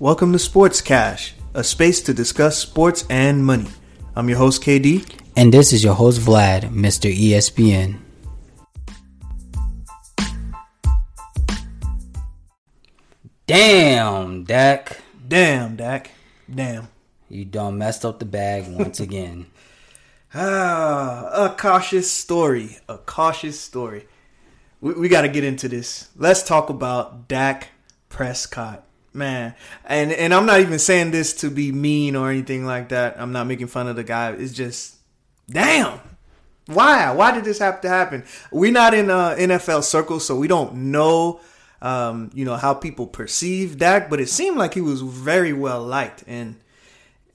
Welcome to Sports Cash, a space to discuss sports and money. I'm your host, KD. And this is your host, Vlad, Mr. ESPN. Damn, Dak. Damn, Dak. Damn. You done messed up the bag once again. A cautious story. A cautious story. We got to get into this. Let's talk about Dak Prescott. Man, and I'm not even saying this to be mean or anything like that. I'm not making fun of the guy. It's just, damn. Why? Why did this have to happen? We're not in NFL circles, so we don't know, how people perceive Dak. But it seemed like he was very well liked. And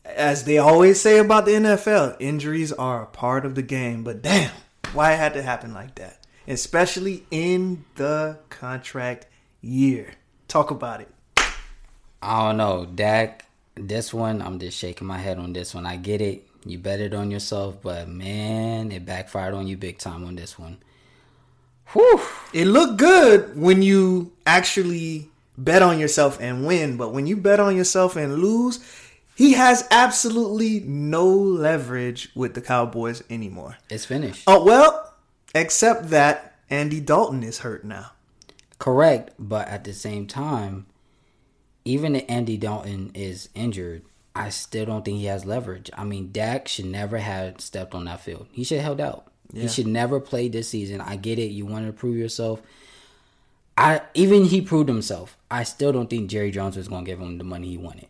as they always say about the NFL, injuries are a part of the game. But damn, why it had to happen like that? Especially in the contract year. Talk about it. I don't know, Dak, this one, I'm just shaking my head on this one. I get it. You bet it on yourself, but man, it backfired on you big time on this one. Whew. It looked good when you actually bet on yourself and win, but when you bet on yourself and lose, he has absolutely no leverage with the Cowboys anymore. It's finished. Oh, well... except that Andy Dalton is hurt now. Correct, but at the same time, even if Andy Dalton is injured, I still don't think he has leverage. I mean, Dak should never have stepped on that field. He should have held out. Yeah. He should never play this season. I get it. You want to prove yourself. Even he proved himself. I still don't think Jerry Jones was going to give him the money he wanted.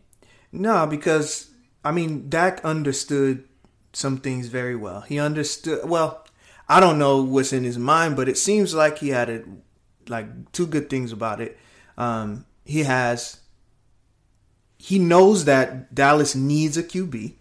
No, because, I mean, Dak understood some things very well. He understood, well... I don't know what's in his mind, but it seems like he had two good things about it. He knows that Dallas needs a QB.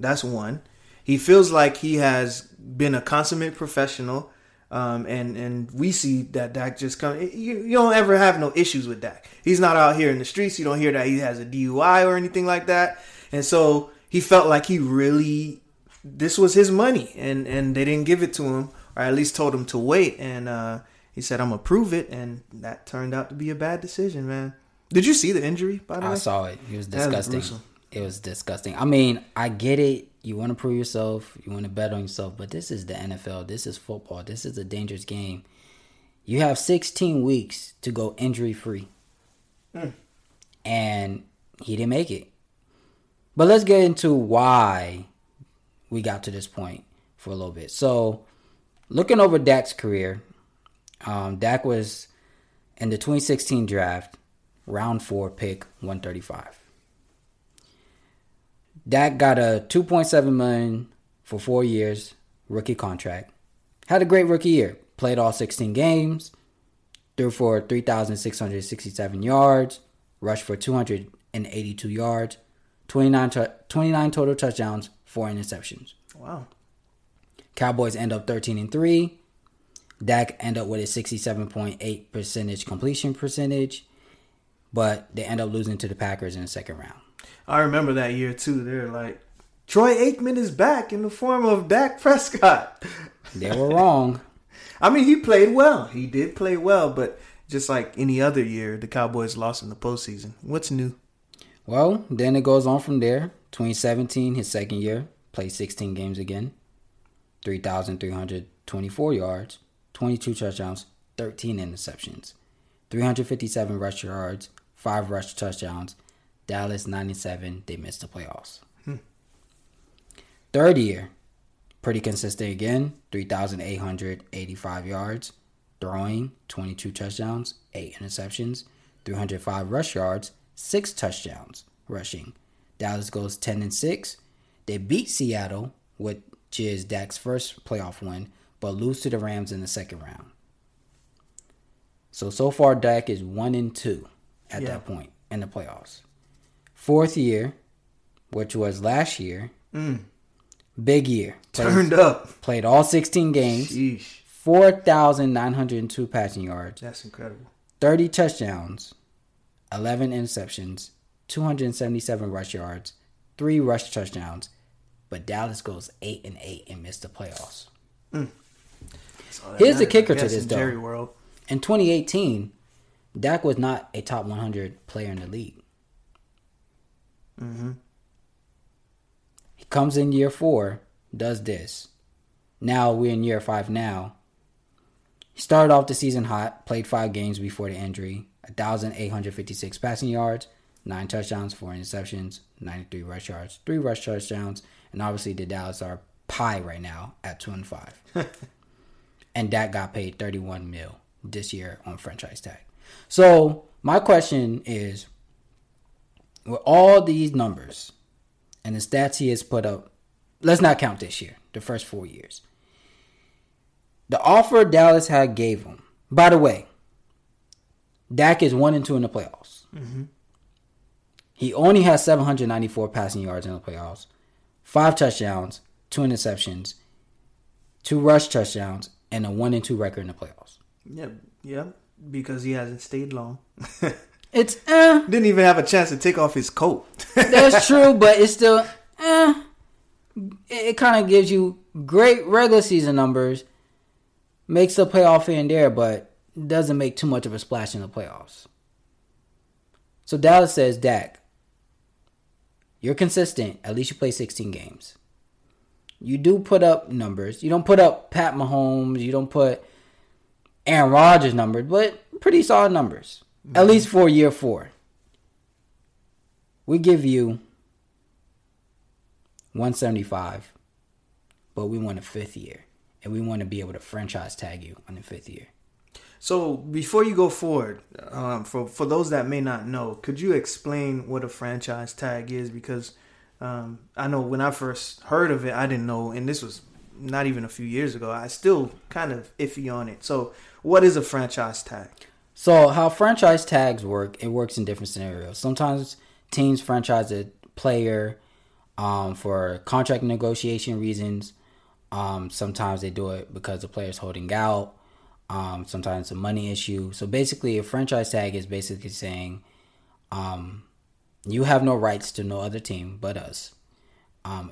That's one. He feels like he has been a consummate professional, and we see that Dak just comes. You don't ever have no issues with Dak. He's not out here in the streets. You don't hear that he has a DUI or anything like that. And so he felt like he really. This was his money, and they didn't give it to him, or at least told him to wait. And he said, I'm going to prove it, and that turned out to be a bad decision, man. Did you see the injury, by the way? I saw it. It was disgusting. It was disgusting. I mean, I get it. You want to prove yourself. You want to bet on yourself. But this is the NFL. This is football. This is a dangerous game. You have 16 weeks to go injury-free. Mm. And he didn't make it. But let's get into why... we got to this point for a little bit. So, looking over Dak's career, Dak was in the 2016 draft, round 4 pick 135. Dak got a $2.7 million for 4 years, rookie contract. Had a great rookie year. Played all 16 games, threw for 3,667 yards, rushed for 282 yards, 29 total touchdowns, 4 interceptions. Wow. Cowboys end up 13-3. Dak end up with a 67.8% completion percentage, but they end up losing to the Packers in the second round. I remember that year too. They're like, Troy Aikman is back in the form of Dak Prescott. They were wrong. I mean, he played well. He did play well, but just like any other year, the Cowboys lost in the postseason. What's new? Well, then it goes on from there. 2017, his second year, played 16 games again, 3,324 yards, 22 touchdowns, 13 interceptions, 357 rush yards, 5 rush touchdowns, Dallas 97, they missed the playoffs. Third year, pretty consistent again, 3,885 yards, throwing 22 touchdowns, 8 interceptions, 305 rush yards, 6 touchdowns rushing. Dallas goes 10-6. They beat Seattle, which is Dak's first playoff win, but lose to the Rams in the second round. So far, Dak is 1-2 at that point in the playoffs. Fourth year, which was last year, big year. Turned up. Played all 16 games. Sheesh. 4,902 passing yards. That's incredible. 30 touchdowns, 11 interceptions. 277 rush yards, 3 rush touchdowns, but Dallas goes 8-8 and missed the playoffs. Here's the kicker to this, though. In 2018, Dak was not a top 100 player in the league. Mm-hmm. He comes in year 4, does this. Now we're in year 5 now. He started off the season hot, played 5 games before the injury, 1,856 passing yards, 9 touchdowns, 4 interceptions, 93 rush yards, 3 rush touchdowns, and obviously the Dallas are pie right now at 2-5. And Dak got paid $31 million this year on franchise tag. So my question is, with all these numbers and the stats he has put up, let's not count this year, the first 4 years. The offer Dallas had gave him. By the way, Dak is 1-2 in the playoffs. Mm-hmm. He only has 794 passing yards in the playoffs, 5 touchdowns, 2 interceptions, 2 rush touchdowns, and a 1-2 record in the playoffs. Yep. Because he hasn't stayed long. It's didn't even have a chance to take off his coat. That's true, but it's still It kind of gives you great regular season numbers, makes the playoff here and there, but doesn't make too much of a splash in the playoffs. So Dallas says, Dak, you're consistent. At least you play 16 games. You do put up numbers. You don't put up Pat Mahomes. You don't put Aaron Rodgers numbers, but pretty solid numbers. Mm-hmm. At least for year 4. We give you 175, but we want a 5th year. And we want to be able to franchise tag you on the 5th year. So before you go forward, for those that may not know, could you explain what a franchise tag is? Because I know when I first heard of it, I didn't know, and this was not even a few years ago. I still kind of iffy on it. So what is a franchise tag? So how franchise tags work, it works in different scenarios. Sometimes teams franchise a player for contract negotiation reasons. Sometimes they do it because the player's holding out. Sometimes a money issue. So basically, a franchise tag is basically saying, you have no rights to no other team but us.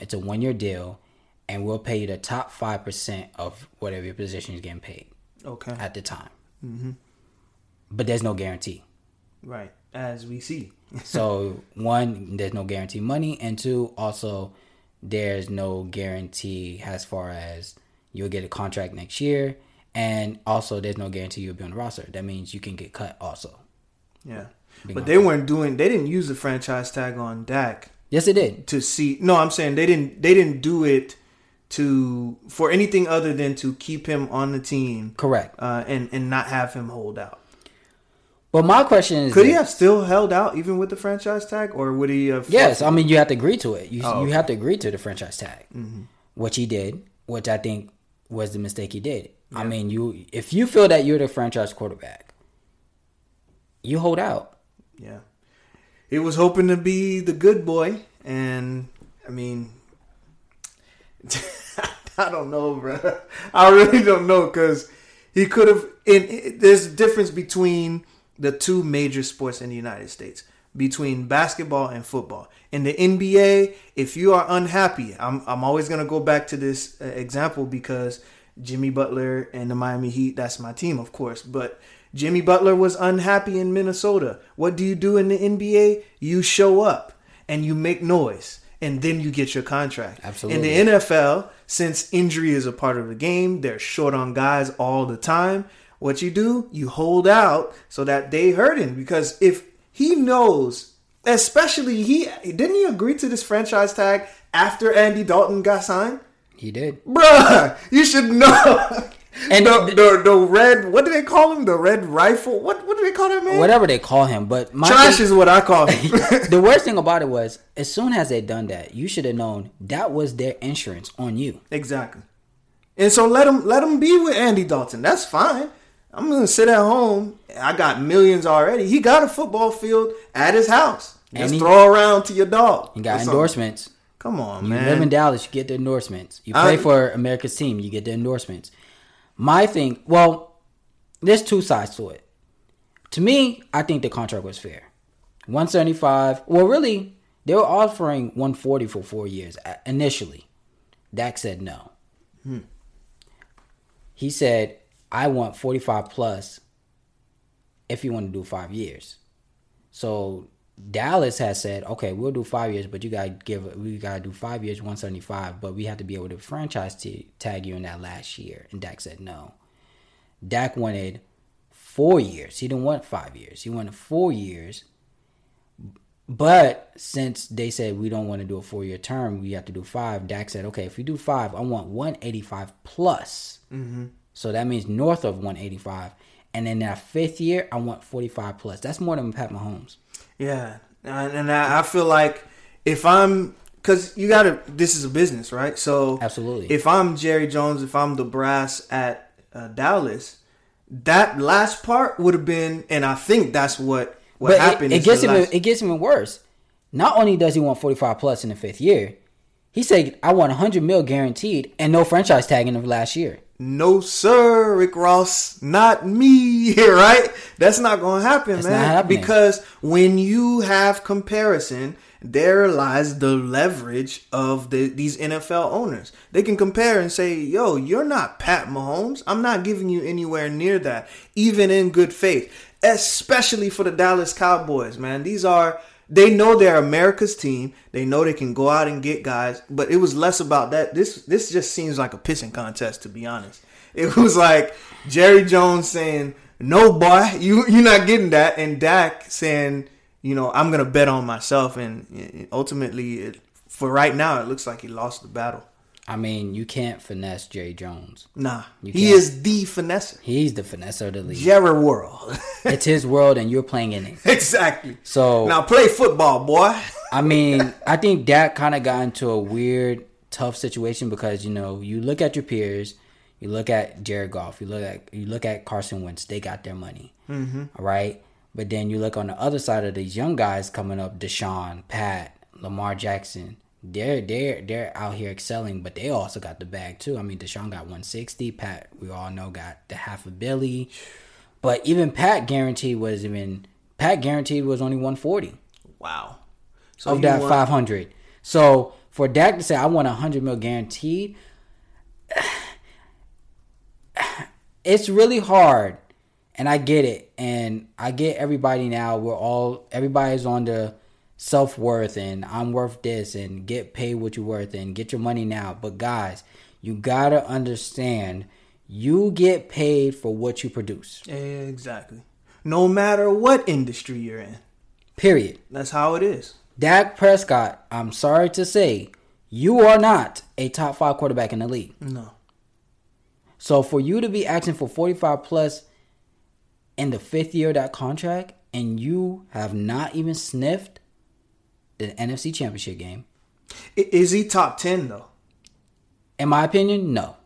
It's a 1-year deal, and we'll pay you the top 5% of whatever your position is getting paid. Okay. At the time. Mm-hmm. But there's no guarantee. Right, as we see. So, 1, there's no guarantee money, and 2, also, there's no guarantee as far as you'll get a contract next year, and also there's no guarantee you'll be on the roster. That means you can get cut also. Yeah. But they weren't doing, they didn't use the franchise tag on Dak. Yes, they did. To see, no, I'm saying they didn't do it to, for anything other than to keep him on the team. Correct. And not have him hold out. But my question is, could he have still held out even with the franchise tag, or would he have? Yes, I mean, you have to agree to it. You have to agree to the franchise tag, mm-hmm. which he did, which I think was the mistake he did. Yeah. I mean, if you feel that you're the franchise quarterback, you hold out. Yeah, he was hoping to be the good boy, and I mean, I don't know, bro. I really don't know, because he could have. There's a difference between the two major sports in the United States, between basketball and football. In the NBA, if you are unhappy, I'm always going to go back to this example, because Jimmy Butler and the Miami Heat, that's my team, of course. But Jimmy Butler was unhappy in Minnesota. What do? In the NBA? You show up and you make noise, and then you get your contract. Absolutely. In the NFL, since injury is a part of the game, they're short on guys all the time. What you do, you hold out so that they hurt him. Because if he knows, especially he agree to this franchise tag after Andy Dalton got signed? He did. Bruh, you should know. And the red, what do they call him? The red rifle? What do they call that man? Whatever they call him. But trash is what I call him. The worst thing about it was, as soon as they done that, you should have known that was their insurance on you. Exactly. And so let him be with Andy Dalton. That's fine. I'm going to sit at home. I got millions already. He got a football field at his house. Just throw around to your dog. You got endorsements. Come on, man. You live in Dallas, you get the endorsements. You play for America's team, you get the endorsements. My thing, well, there's two sides to it. To me, I think the contract was fair. 175. Well, really, they were offering 140 for 4 years initially. Dak said no. Hmm. He said, I want 45 plus if you want to do 5 years. So Dallas has said, okay, we'll do 5 years, but we gotta do 5 years, 175, but we have to be able to franchise tag you in that last year. And Dak said no. Dak wanted 4 years. He didn't want 5 years. He wanted 4 years. But since they said we don't want to do a 4 year term, we have to do five. Dak said, okay, if we do five, I want 185 plus. Mm-hmm. So that means north of 185. And then that fifth year, I want 45 plus. That's more than Pat Mahomes. Yeah. And I feel like if I'm, because you got to, this is a business, right? So absolutely. If I'm Jerry Jones, if I'm the brass at Dallas, that last part would have been, and I think that's what but happened. It gets even worse. Not only does he want 45 plus in the fifth year, he said, I want 100 mil guaranteed and no franchise tag in the last year. No, sir, Rick Ross, not me, right? That's not going to happen, that's man. Because when you have comparison, there lies the leverage of these NFL owners. They can compare and say, yo, you're not Pat Mahomes. I'm not giving you anywhere near that, even in good faith, especially for the Dallas Cowboys, man. They know they're America's team. They know they can go out and get guys, but it was less about that. This just seems like a pissing contest, to be honest. It was like Jerry Jones saying, no, boy, you're not getting that. And Dak saying, you know, I'm going to bet on myself. And ultimately, for right now, it looks like he lost the battle. I mean, you can't finesse Jerry Jones. Nah. He is the finesser. He's the finesser of the league. Jerry world. It's his world and you're playing in it. Exactly. So now play football, boy. I mean, I think Dak kind of got into a weird, tough situation because, you know, you look at your peers, you look at Jared Goff, you look at Carson Wentz, they got their money. Mm-hmm. All right? But then you look on the other side of these young guys coming up, Deshaun, Pat, Lamar Jackson. They're out here excelling, but they also got the bag too. I mean, Deshaun got 160. Pat, we all know, got the half a billy. But even Pat guaranteed was only 140. Wow. So of that 500. So for Dak to say I want 100 mil guaranteed, it's really hard. And I get it. And I get everybody now. Everybody's on the self-worth and I'm worth this and get paid what you're worth and get your money now. But guys, you gotta understand, you get paid for what you produce. Exactly. No matter what industry you're in. Period. That's how it is. Dak Prescott, I'm sorry to say, you are not a top five quarterback in the league. No. So for you to be asking for 45 plus in the fifth year of that contract and you have not even sniffed the NFC Championship game. Is he top 10, though? In my opinion, no.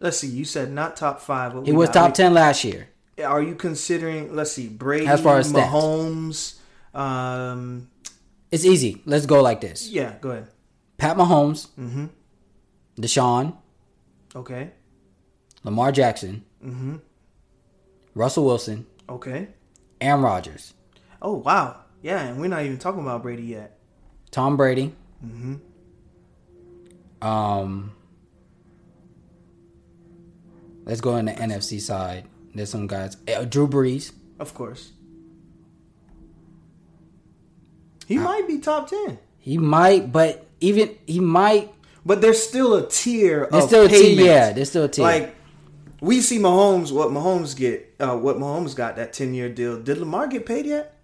Let's see. You said not top 5. He was top 10 last year. Are you considering, let's see, Brady, as far as Mahomes? It's easy. Let's go like this. Yeah, go ahead. Pat Mahomes. Mm-hmm. Deshaun. Okay. Lamar Jackson. Mm-hmm. Russell Wilson. Okay. Aaron Rodgers. Oh, wow. Yeah, and we're not even talking about Brady yet. Tom Brady. Mm-hmm. Let's go on the NFC side. There's some guys. Drew Brees. Of course. He might be top 10. He might, but even he might. But there's still a tier there's of still a payment. Yeah, there's still a tier. Like, we see Mahomes, what Mahomes got, that 10-year deal. Did Lamar get paid yet?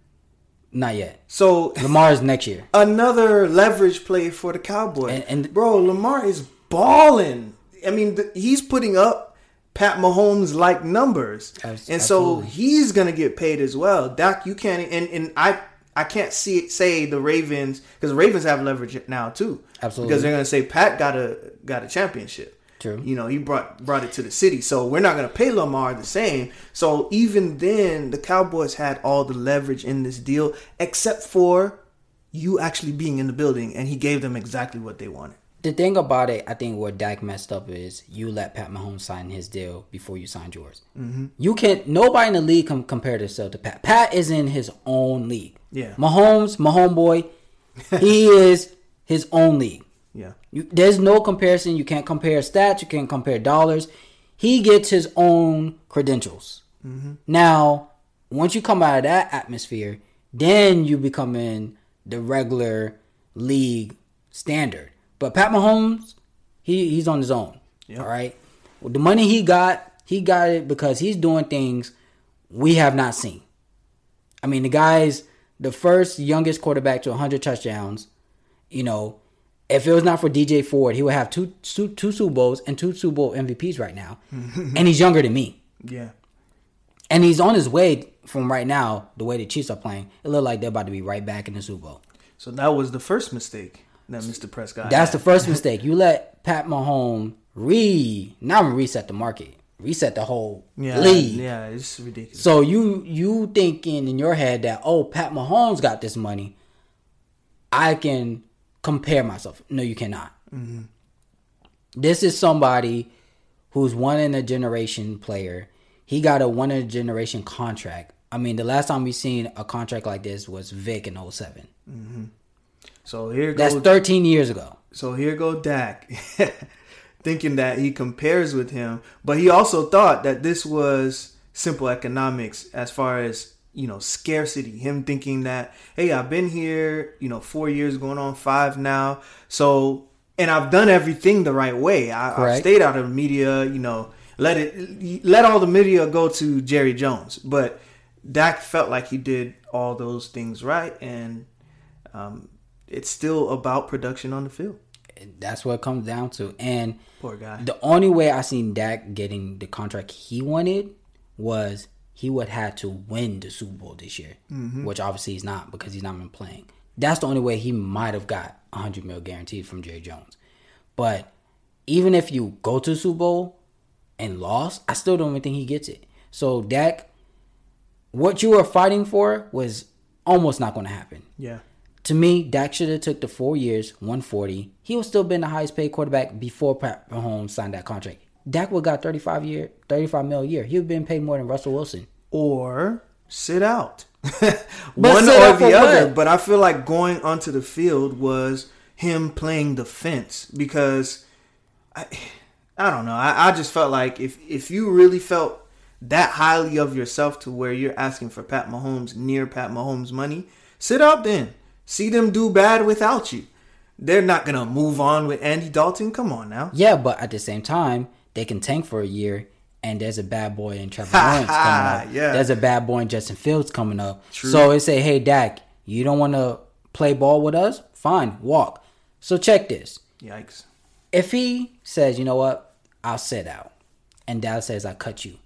Not yet. So Lamar's next year. Another leverage play for the Cowboys. And bro, Lamar is balling. I mean, he's putting up Pat Mahomes-like numbers. And so he's going to get paid as well. Doc, you can't. And I can't see it, say the Ravens, because the Ravens have leverage now too. Absolutely. Because they're going to say Pat got a championship. True. You know, he brought it to the city. So we're not going to pay Lamar the same. So even then, the Cowboys had all the leverage in this deal, except for you actually being in the building. And he gave them exactly what they wanted. The thing about it, I think where Dak messed up is you let Pat Mahomes sign his deal before you signed yours. Mm-hmm. You can't, nobody in the league can compare themselves to Pat. Pat is in his own league. Yeah. Mahomes, my homeboy, he is his own league. Yeah, there's no comparison. You can't compare stats. You can't compare dollars. He gets his own credentials. Mm-hmm. Now, once you come out of that atmosphere, then you become in the regular league standard. But Pat Mahomes, he's on his own. Yep. All right. Well, the money he got it because he's doing things we have not seen. I mean, the guy's the first youngest quarterback to 100 touchdowns. You know, if it was not for DJ Ford, he would have two Super Bowls and two Super Bowl MVPs right now. And he's younger than me. Yeah. And he's on his way from right now, the way the Chiefs are playing. It looked like they're about to be right back in the Super Bowl. So that was the first mistake that Mr. Prescott That's had. The first mistake. You let Pat Mahomes reset the market. Reset the whole league. Yeah, it's ridiculous. So you thinking in your head that, oh, Pat Mahomes got this money. I can compare myself. No, you cannot. Mm-hmm. This is somebody who's one-in-a-generation player. He got a one-in-a-generation contract. I mean, the last time we seen a contract like this was Vic in 07. Mm-hmm. So here goes, that's 13 years ago. So here go Dak. Thinking that he compares with him. But he also thought that this was simple economics as far as, you know, scarcity. Him thinking that, hey, I've been here, you know, 4 years going on 5 now. So, and I've done everything the right way. I've stayed out of the media, you know, let all the media go to Jerry Jones. But Dak felt like he did all those things right. And it's still about production on the field. That's what it comes down to. And poor guy. The only way I seen Dak getting the contract he wanted was he would have to win the Super Bowl this year, which obviously he's not because he's not been playing. That's the only way he might have got $100 million guaranteed from Jerry Jones. But even if you go to the Super Bowl and lost, I still don't even think he gets it. So Dak, what you were fighting for was almost not going to happen. Yeah. To me, Dak should have took the 4 years, 140. He would still been the highest paid quarterback before Pat Mahomes signed that contract. Dak would have got $35 million a year. He would have been paid more than Russell Wilson. Or sit out. One sit or out the other. But I feel like going onto the field was him playing the fence because I don't know. I just felt like if you really felt that highly of yourself to where you're asking for Pat Mahomes, near Pat Mahomes money, sit out then. See them do bad without you. They're not going to move on with Andy Dalton. Come on now. Yeah, but at the same time, they can tank for a year, and there's a bad boy in Trevor Lawrence coming up. Yeah. There's a bad boy in Justin Fields coming up. True. So they say, hey, Dak, you don't want to play ball with us? Fine, walk. So check this. Yikes. If he says, you know what, I'll sit out, and Dak says, I cut you.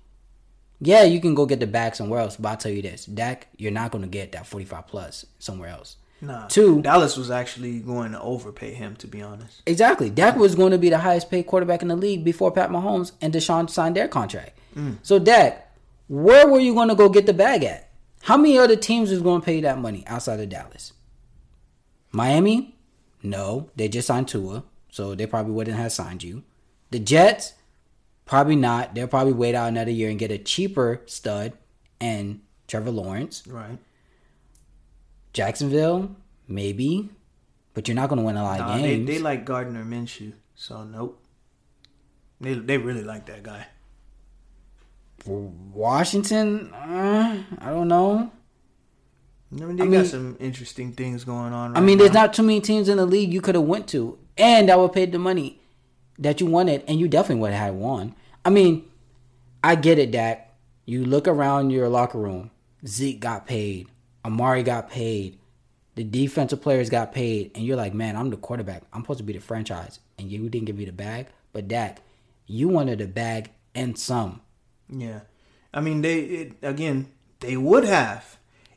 Yeah, you can go get the bag somewhere else, but I'll tell you this. Dak, you're not going to get that 45+ somewhere else. Nah, Dallas was actually going to overpay him, to be honest. Exactly. Dak was going to be the highest paid quarterback in the league before Pat Mahomes and Deshaun signed their contract. So, Dak, where were you going to go get the bag at? How many other teams was going to pay you that money outside of Dallas? Miami? No. They just signed Tua, so they probably wouldn't have signed you. The Jets? Probably not. They'll probably wait out another year and get a cheaper stud and Trevor Lawrence. Right. Jacksonville, maybe, but you're not going to win a lot of games. They like Gardner Minshew, so nope. They really like that guy. Washington, I don't know. I mean, they got some interesting things going on right now. I mean, there's not too many teams in the league you could have went to, and I would have paid the money that you wanted, and you definitely would have won. I mean, I get it, Dak. You look around your locker room. Zeke got paid. Amari got paid. The defensive players got paid. And you're like, man, I'm the quarterback. I'm supposed to be the franchise. And you didn't give me the bag. But, Dak, you wanted the bag and some. Yeah. I mean, they would have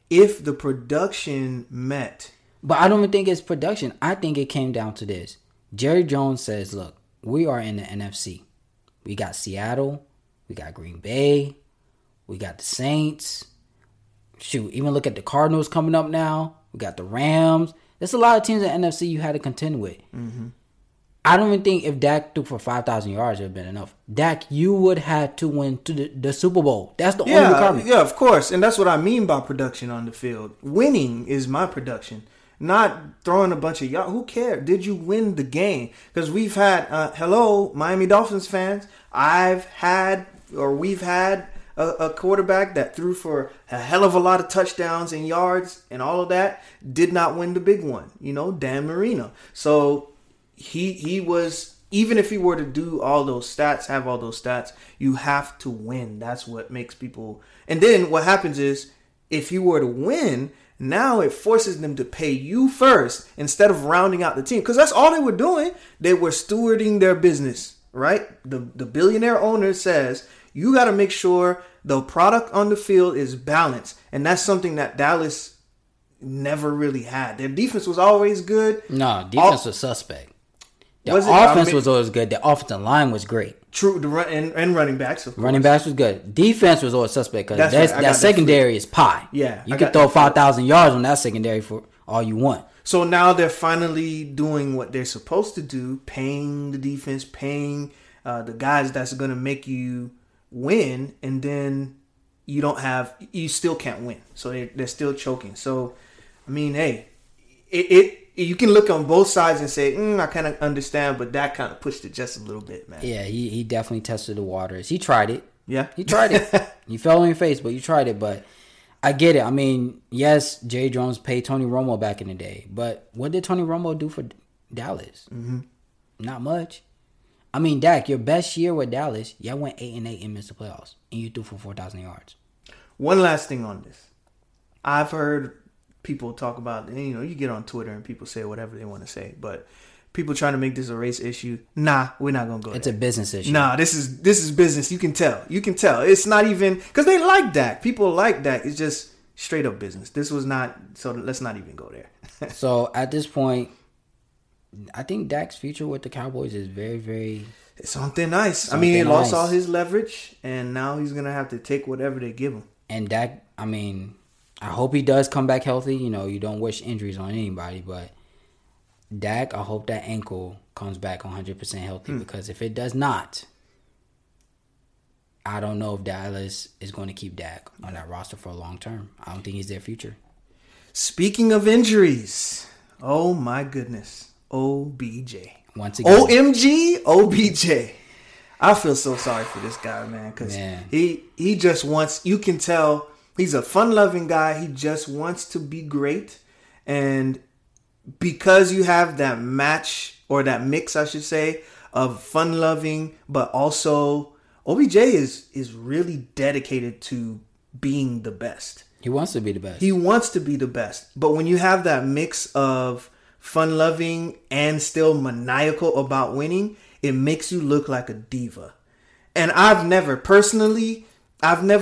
if the production met. But I don't even think it's production. I think it came down to this. Jerry Jones says, look, we are in the NFC. We got Seattle. We got Green Bay. We got the Saints. Shoot, even look at the Cardinals coming up now. We got the Rams. There's a lot of teams in the NFC you had to contend with. Mm-hmm. I don't even think if Dak threw for 5,000 yards, it would have been enough. Dak, you would have to win to the Super Bowl. That's the only requirement. Yeah, of course. And that's what I mean by production on the field. Winning is my production. Not throwing a bunch of yards. Who cares? Did you win the game? Because we've had, hello, Miami Dolphins fans. We've had a quarterback that threw for a hell of a lot of touchdowns and yards and all of that, did not win the big one, you know, Dan Marino. So he was, even if he were to do all those stats, have all those stats, you have to win. That's what makes people. And then what happens is, if you were to win, now it forces them to pay you first instead of rounding out the team, because that's all they were doing. They were stewarding their business, right? The billionaire owner says, you got to make sure the product on the field is balanced. And that's something that Dallas never really had. Their defense was always good. No, defense was suspect. The offense was always good. The offensive line was great. True, and running backs, of course. Running backs was good. Defense was always suspect because that secondary is pie. Yeah. You could throw 5,000 yards on that secondary for all you want. So now they're finally doing what they're supposed to do, paying the defense, paying the guys that's going to make you win, and then you still can't win. So they're still choking. So, I mean, hey, you can look on both sides and say, I kind of understand, but that kind of pushed it just a little bit, man. Yeah, he definitely tested the waters. He tried it. Yeah. He tried it. You fell on your face, but you tried it. But I get it. I mean, yes, Jerry Jones paid Tony Romo back in the day, but what did Tony Romo do for Dallas? Mm-hmm. Not much. I mean, Dak, your best year with Dallas, y'all went 8-8 and missed the playoffs, and you threw for 4,000 yards. One last thing on this. I've heard people talk about, you get on Twitter and people say whatever they want to say, but people trying to make this a race issue. Nah, we're not going to go there. It's a business issue. Nah, this is business. You can tell. It's not even, because they like Dak. People like Dak. It's just straight up business. This was not, so let's not even go there. So at this point, I think Dak's future with the Cowboys is very, very... It's on thin ice. I mean, he lost all his leverage, and now he's going to have to take whatever they give him. And Dak, I mean, I hope he does come back healthy. You know, you don't wish injuries on anybody, but Dak, I hope that ankle comes back 100% healthy, because if it does not, I don't know if Dallas is going to keep Dak on that roster for a long term. I don't think he's their future. Speaking of injuries, oh my goodness. OBJ. Once again. OMG, OBJ. I feel so sorry for this guy, man, because he just wants, you can tell he's a fun-loving guy. He just wants to be great. And because you have that match, or that mix, I should say, of fun-loving, but also OBJ is really dedicated to being the best. He wants to be the best. But when you have that mix of fun-loving and still maniacal about winning, it makes you look like a diva. And I've never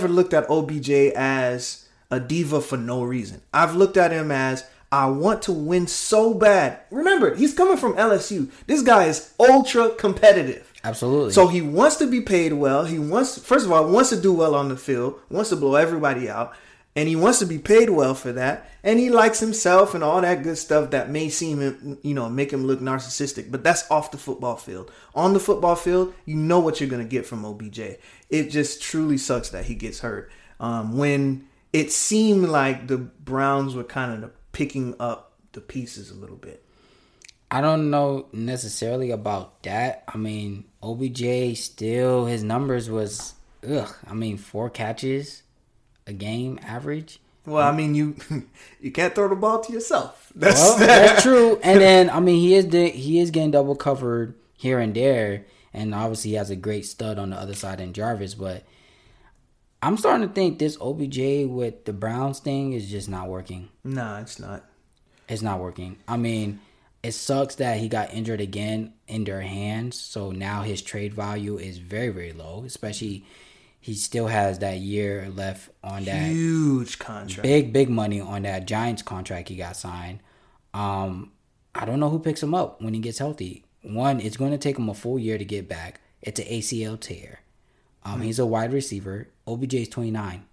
looked at OBJ as a diva for no reason. I've looked at him as, I want to win so bad. Remember, he's coming from LSU. This guy is ultra competitive. Absolutely. So he wants to be paid well. He wants, first of all, wants to do well on the field, wants to blow everybody out. And he wants to be paid well for that. And he likes himself and all that good stuff that may seem, make him look narcissistic. But that's off the football field. On the football field, you know what you're going to get from OBJ. It just truly sucks that he gets hurt. When it seemed like the Browns were kind of picking up the pieces a little bit. I don't know necessarily about that. I mean, OBJ still, his numbers was, 4 catches a game average. Well, I mean, you can't throw the ball to yourself. That's true. And then, I mean, he is getting double covered here and there, and obviously he has a great stud on the other side in Jarvis. But I'm starting to think this OBJ with the Browns thing is just not working. No, it's not. It's not working. I mean, it sucks that he got injured again in their hands. So now his trade value is very, very low, especially. He still has that year left on that huge contract, big money on that Giants contract he got signed. I don't know who picks him up when he gets healthy. One, it's going to take him a full year to get back. It's an ACL tear. He's a wide receiver. OBJ is 29.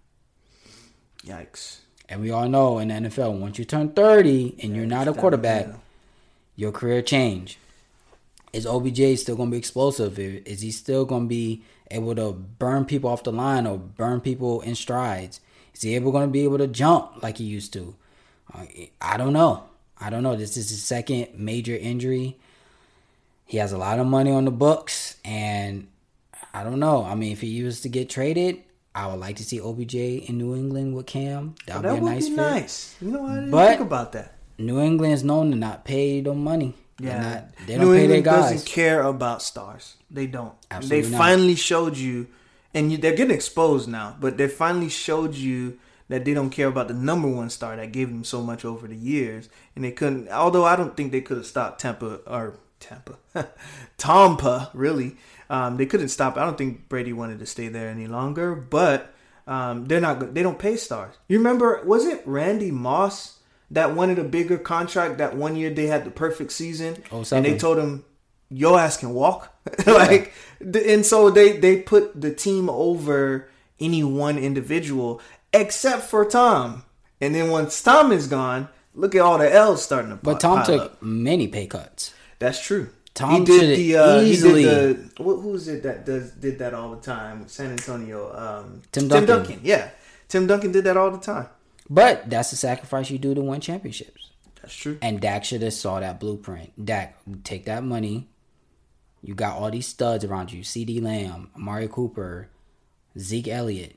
Yikes! And we all know in the NFL, once you turn 30 and you're not a quarterback, your career change. Is OBJ still going to be explosive? Is he still going to be able to burn people off the line or burn people in strides? Is he going to be able to jump like he used to? I don't know. This is his second major injury. He has a lot of money on the books, and I don't know. I mean, if he was to get traded, I would like to see OBJ in New England with Cam. That would be a nice fit. You know what? I didn't think about that. New England's known to not pay them money. Yeah. New England doesn't care about stars. They don't. Absolutely they finally showed you, and they're getting exposed now, but they finally showed you that they don't care about the number one star that gave them so much over the years. And they couldn't, although I don't think they could have stopped Tampa, really. They couldn't stop. I don't think Brady wanted to stay there any longer, but they don't pay stars. You remember, was it Randy Moss that wanted a bigger contract that one year they had the perfect season? Oh, and they told him, your ass can walk. And so they put the team over any one individual except for Tom. And then once Tom is gone, look at all the L's starting to pop up. But Tom took many pay cuts. That's true. Tom easily. Who is it that did that all the time? San Antonio. Tim Duncan. Yeah. Tim Duncan did that all the time. But that's the sacrifice you do to win championships. That's true. And Dak should have saw that blueprint. Dak, take that money. You got all these studs around you. C.D. Lamb, Amari Cooper, Zeke Elliott.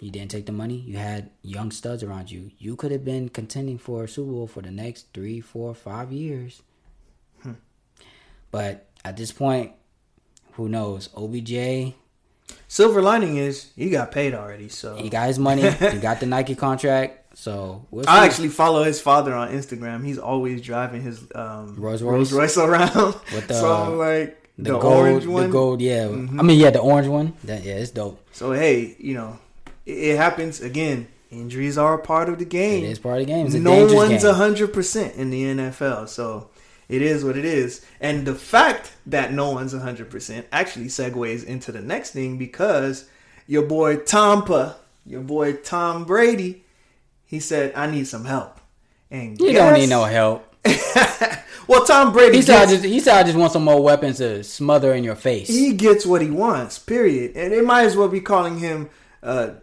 You didn't take the money. You had young studs around you. You could have been contending for a Super Bowl for the next 3, 4, 5 years. But at this point, who knows? OBJ. Silver lining is he got paid already. So he got his money. He got the Nike contract. So I actually follow his father on Instagram. He's always driving his Rolls Royce around. With the, so I'm like the gold, orange one. The gold, yeah. Mm-hmm. The orange one. Yeah, it's dope. So hey, it happens again. Injuries are a part of the game. It is part of the game. It's a dangerous game. No one's 100% in the NFL. So. It is what it is. And the fact that no one's 100% actually segues into the next thing because your boy Tom Brady, he said, I need some help. And you don't need no help. Well, Tom Brady... He said, I just want some more weapons to smother in your face. He gets what he wants, period. And it might as well be calling him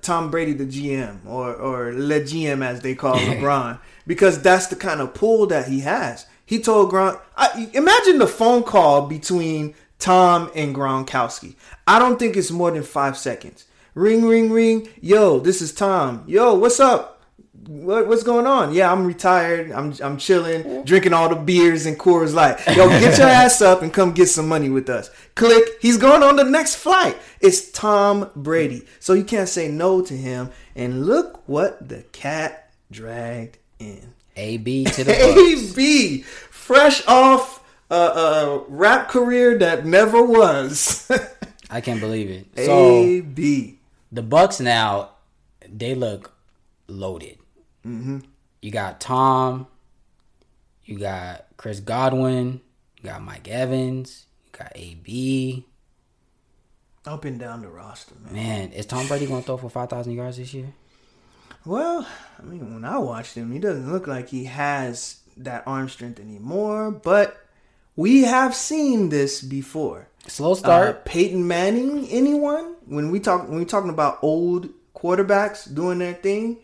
Tom Brady the GM or Le GM as they call LeBron because that's the kind of pull that he has. He told Gronk, imagine the phone call between Tom and Gronkowski. I don't think it's more than 5 seconds. Ring, ring, ring. Yo, this is Tom. Yo, what's up? What's going on? Yeah, I'm retired. I'm chilling, drinking all the beers and Coors Light. Yo, get your ass up and come get some money with us. Click. He's going on the next flight. It's Tom Brady. So you can't say no to him. And look what the cat dragged in. A.B. to the Bucks. A.B. fresh off a rap career that never was. I can't believe it. So, A.B. The Bucks now, they look loaded. Mm-hmm. You got Tom. You got Chris Godwin. You got Mike Evans. You got A.B. Up and down the roster, man. Man, is Tom Brady going to throw for 5,000 yards this year? Well, when I watched him, he doesn't look like he has that arm strength anymore. But we have seen this before. Slow start. Peyton Manning, anyone? When we're talking about old quarterbacks doing their thing,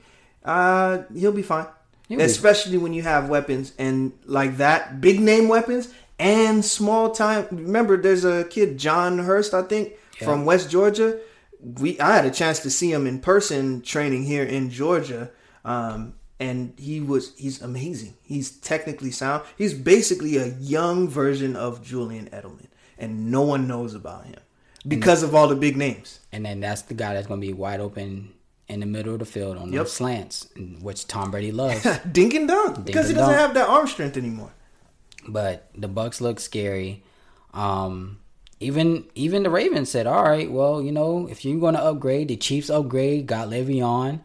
he'll be fine. Especially when you have weapons and like that, big name weapons and small time. Remember, there's a kid, John Hurst, I think, from West Georgia. I had a chance to see him in person training here in Georgia, and he's amazing. He's technically sound. He's basically a young version of Julian Edelman, and no one knows about him because of all the big names. And then that's the guy that's going to be wide open in the middle of the field on those slants, which Tom Brady loves. Dink and dunk, because he doesn't have that arm strength anymore. But the Bucks look scary. Even the Ravens said, all right, well, if you're going to upgrade, the Chiefs upgrade, got Le'Veon.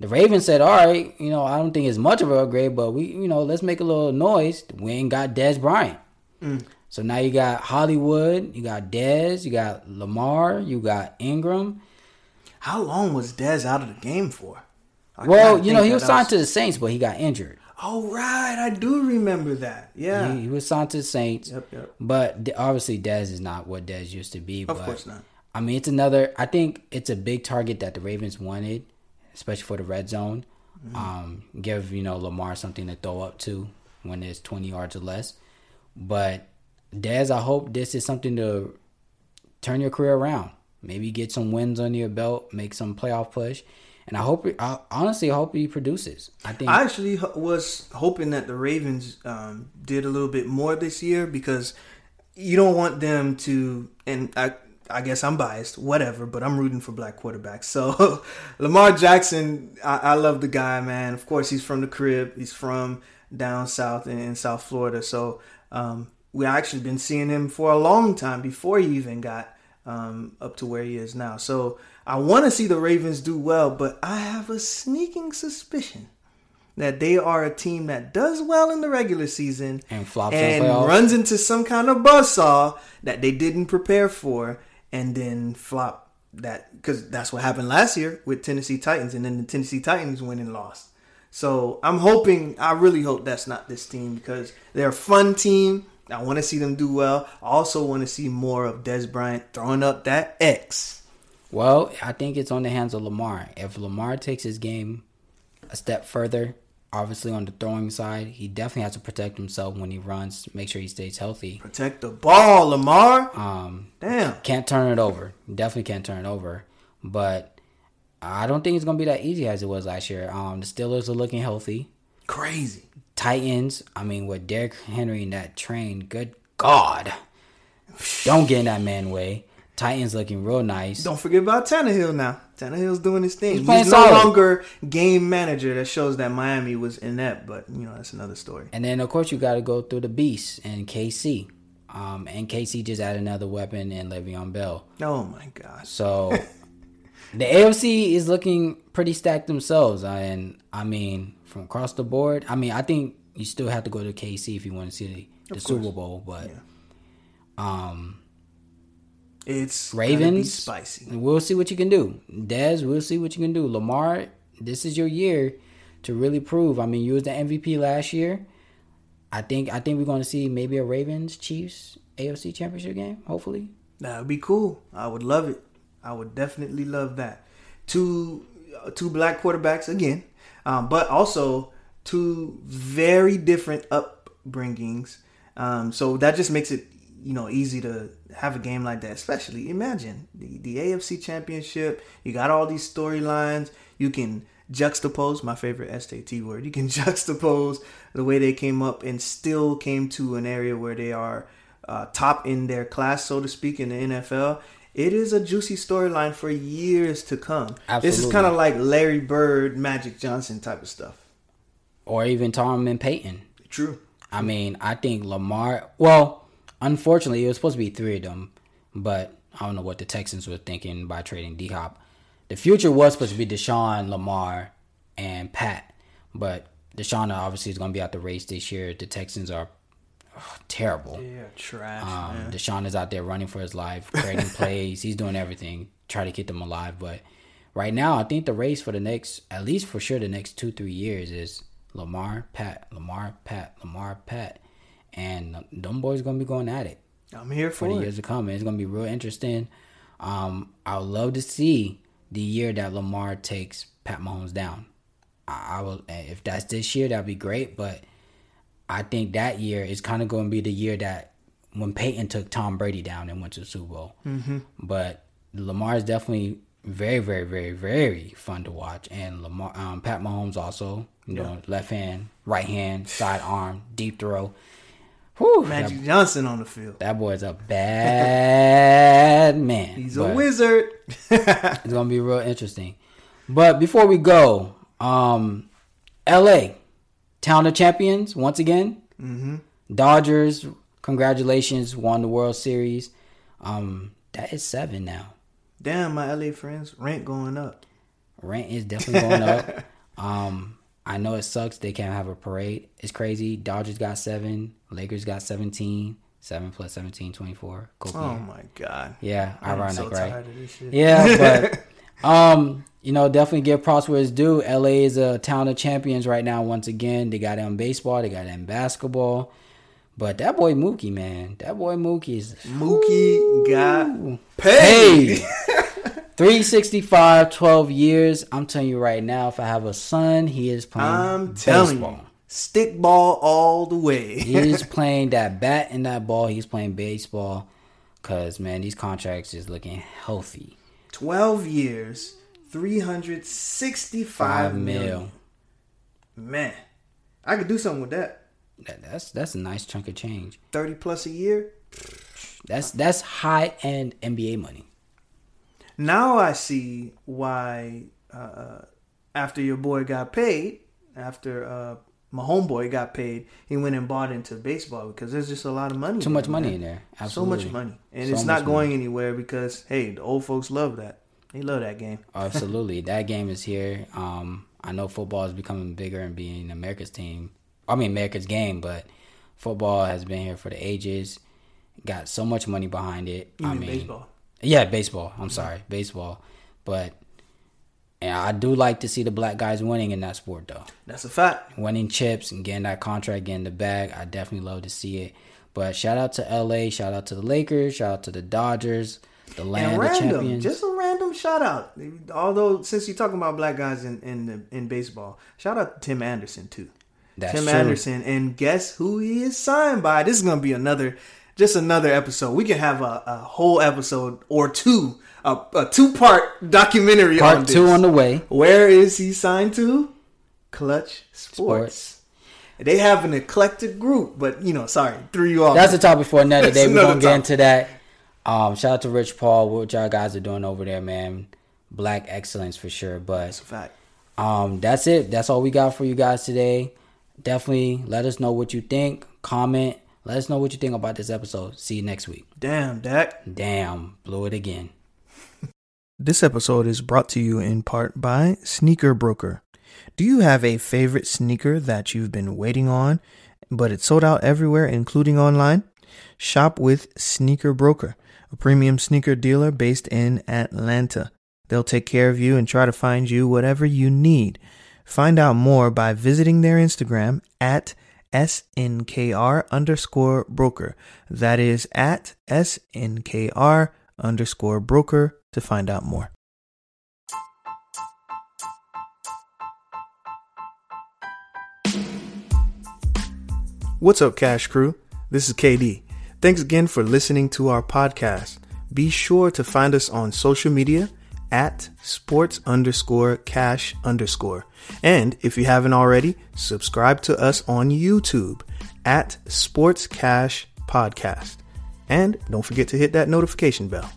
The Ravens said, all right, I don't think it's much of an upgrade, but we, let's make a little noise. We ain't got Dez Bryant. Mm. So now you got Hollywood, you got Dez, you got Lamar, you got Ingram. How long was Dez out of the game for? He was signed to the Saints, but he got injured. Oh, right. I do remember that. Yeah. He was signed to the Saints. Yep. But obviously, Dez is not what Dez used to be. Of course not. I think it's a big target that the Ravens wanted, especially for the red zone. Mm-hmm. Give, Lamar something to throw up to when it's 20 yards or less. But Dez, I hope this is something to turn your career around. Maybe get some wins under your belt, make some playoff push. And I hope, I honestly hope he produces. I actually was hoping that the Ravens did a little bit more this year, because you don't want them to, and I guess I'm biased, whatever, but I'm rooting for black quarterbacks. So Lamar Jackson, I love the guy, man. Of course, he's from the crib. He's from down south in South Florida. So we actually been seeing him for a long time before he even got up to where he is now. So I want to see the Ravens do well, but I have a sneaking suspicion that they are a team that does well in the regular season and flops and runs into some kind of buzzsaw that they didn't prepare for, and then flop that, because that's what happened last year with Tennessee Titans, and then the Tennessee Titans went and lost. So I'm hoping, I really hope that's not this team, because they're a fun team. I want to see them do well. I also want to see more of Dez Bryant throwing up that X. Well, I think it's on the hands of Lamar. If Lamar takes his game a step further, obviously on the throwing side, he definitely has to protect himself when he runs, make sure he stays healthy. Protect the ball, Lamar. Damn. Can't turn it over. Definitely can't turn it over. But I don't think it's going to be that easy as it was last year. The Steelers are looking healthy. Crazy. Titans, I mean, with Derrick Henry in that train, good God. Don't get in that man way. Titans looking real nice. Don't forget about Tannehill now. Tannehill's doing his thing. He's no longer game manager. That shows that Miami was inept, but, you know, that's another story. And then, of course, you got to go through the beast and KC. And KC just added another weapon in Le'Veon Bell. Oh, my God. So, the AFC is looking pretty stacked themselves. And, I mean, from across the board, I mean, I think you still have to go to KC if you want to see the Super Bowl. But, yeah. It's Ravens, spicy. We'll see what you can do. Dez, we'll see what you can do. Lamar, this is your year to really prove. I mean, you was the MVP last year. I think we're going to see maybe a Ravens-Chiefs AFC Championship game, hopefully. That would be cool. I would love it. I would definitely love that. Two black quarterbacks again, but also two very different upbringings. So that just makes it, you know, easy to have a game like that. Especially, imagine the AFC Championship. You got all these storylines. You can juxtapose, my favorite SAT word, you can juxtapose the way they came up and still came to an area where they are top in their class, so to speak, in the NFL. It is a juicy storyline for years to come. Absolutely. This is kind of like Larry Bird, Magic Johnson type of stuff. Or even Tom and Peyton. True. I mean, I think Lamar, well, unfortunately, it was supposed to be three of them, but I don't know what the Texans were thinking by trading D-Hop. The future was supposed to be Deshaun, Lamar, and Pat, but Deshaun obviously is going to be out the race this year. The Texans are terrible. Yeah, trash, man. Deshaun is out there running for his life, creating plays. He's doing everything, try to keep them alive. But right now, I think the race for the next, at least for sure, the next 2-3 years is Lamar, Pat, Lamar, Pat, Lamar, Pat. And them boys going to be going at it. I'm here for the years to come. It's going to be real interesting. I would love to see the year that Lamar takes Pat Mahomes down. I will, if that's this year, that'd be great. But I think that year is kind of going to be the year that when Peyton took Tom Brady down and went to the Super Bowl. Mm-hmm. But Lamar is definitely very, very, very, very fun to watch. And Lamar, Pat Mahomes also, you know, left hand, right hand, side arm, deep throw. Whew, Magic Johnson on the field. That boy's a bad man. He's a wizard. It's going to be real interesting. But before we go, L.A., Town of Champions, once again. Mm-hmm. Dodgers, congratulations, won the World Series. That is 7 now. Damn, my L.A. friends, rent going up. Rent is definitely going up. I know it sucks they can't have a parade. It's crazy. Dodgers got 7. Lakers got 17. 7 plus 17, 24. Cool. Oh, my God. Yeah, ironic, so right? Tired of this shit. Yeah, but, you know, definitely give props where it's due. L.A. is a town of champions right now once again. They got it in baseball. They got it in basketball. But that boy Mookie, man. That boy Mookie is... Mookie got paid. 365, 12 years. I'm telling you right now, if I have a son, he is playing baseball. You, stick ball all the way. He is playing that bat and that ball. He's playing baseball because, man, these contracts is looking healthy. 12 years, $365 million. Man, I could do something with that. That's a nice chunk of change. 30 plus a year. That's high end NBA money. Now I see why after your boy got paid, after my homeboy got paid, he went and bought into baseball because there's just a lot of money. Too much money in there. Absolutely. So much money. And it's not going anywhere because, hey, the old folks love that. They love that game. Absolutely. That game is here. I know football is becoming bigger and being America's game, but football has been here for the ages. Got so much money behind it. Baseball. Yeah, baseball. Baseball. But and I do like to see the black guys winning in that sport, though. That's a fact. Winning chips and getting that contract, getting the bag. I definitely love to see it. But shout out to L.A., shout out to the Lakers, shout out to the Dodgers, the land of champions. Just a random shout out. Although, since you're talking about black guys in baseball, shout out to Tim Anderson, too. That's Tim Anderson. And guess who he is signed by? This is going to be another... Just another episode. We can have a whole episode or two, a two-part documentary on this. Part two on the way. Where is he signed to? Clutch Sports. They have an eclectic group, but, threw you off. That's a topic for another day. We're going to get into that. Shout out to Rich Paul. What y'all guys are doing over there, man. Black excellence for sure. But that's a fact. That's it. That's all we got for you guys today. Definitely let us know what you think. Comment. Let us know what you think about this episode. See you next week. Damn, Dak. Damn, blew it again. This episode is brought to you in part by Sneaker Broker. Do you have a favorite sneaker that you've been waiting on, but it's sold out everywhere, including online? Shop with Sneaker Broker, a premium sneaker dealer based in Atlanta. They'll take care of you and try to find you whatever you need. Find out more by visiting their Instagram at SNKR_broker. That is at SNKR_broker to find out more. What's up, Cash Crew? This is KD. Thanks again for listening to our podcast. Be sure to find us on social media at sports_cash_. And if you haven't already, subscribe to us on YouTube at Sports Cash Podcast. And don't forget to hit that notification bell.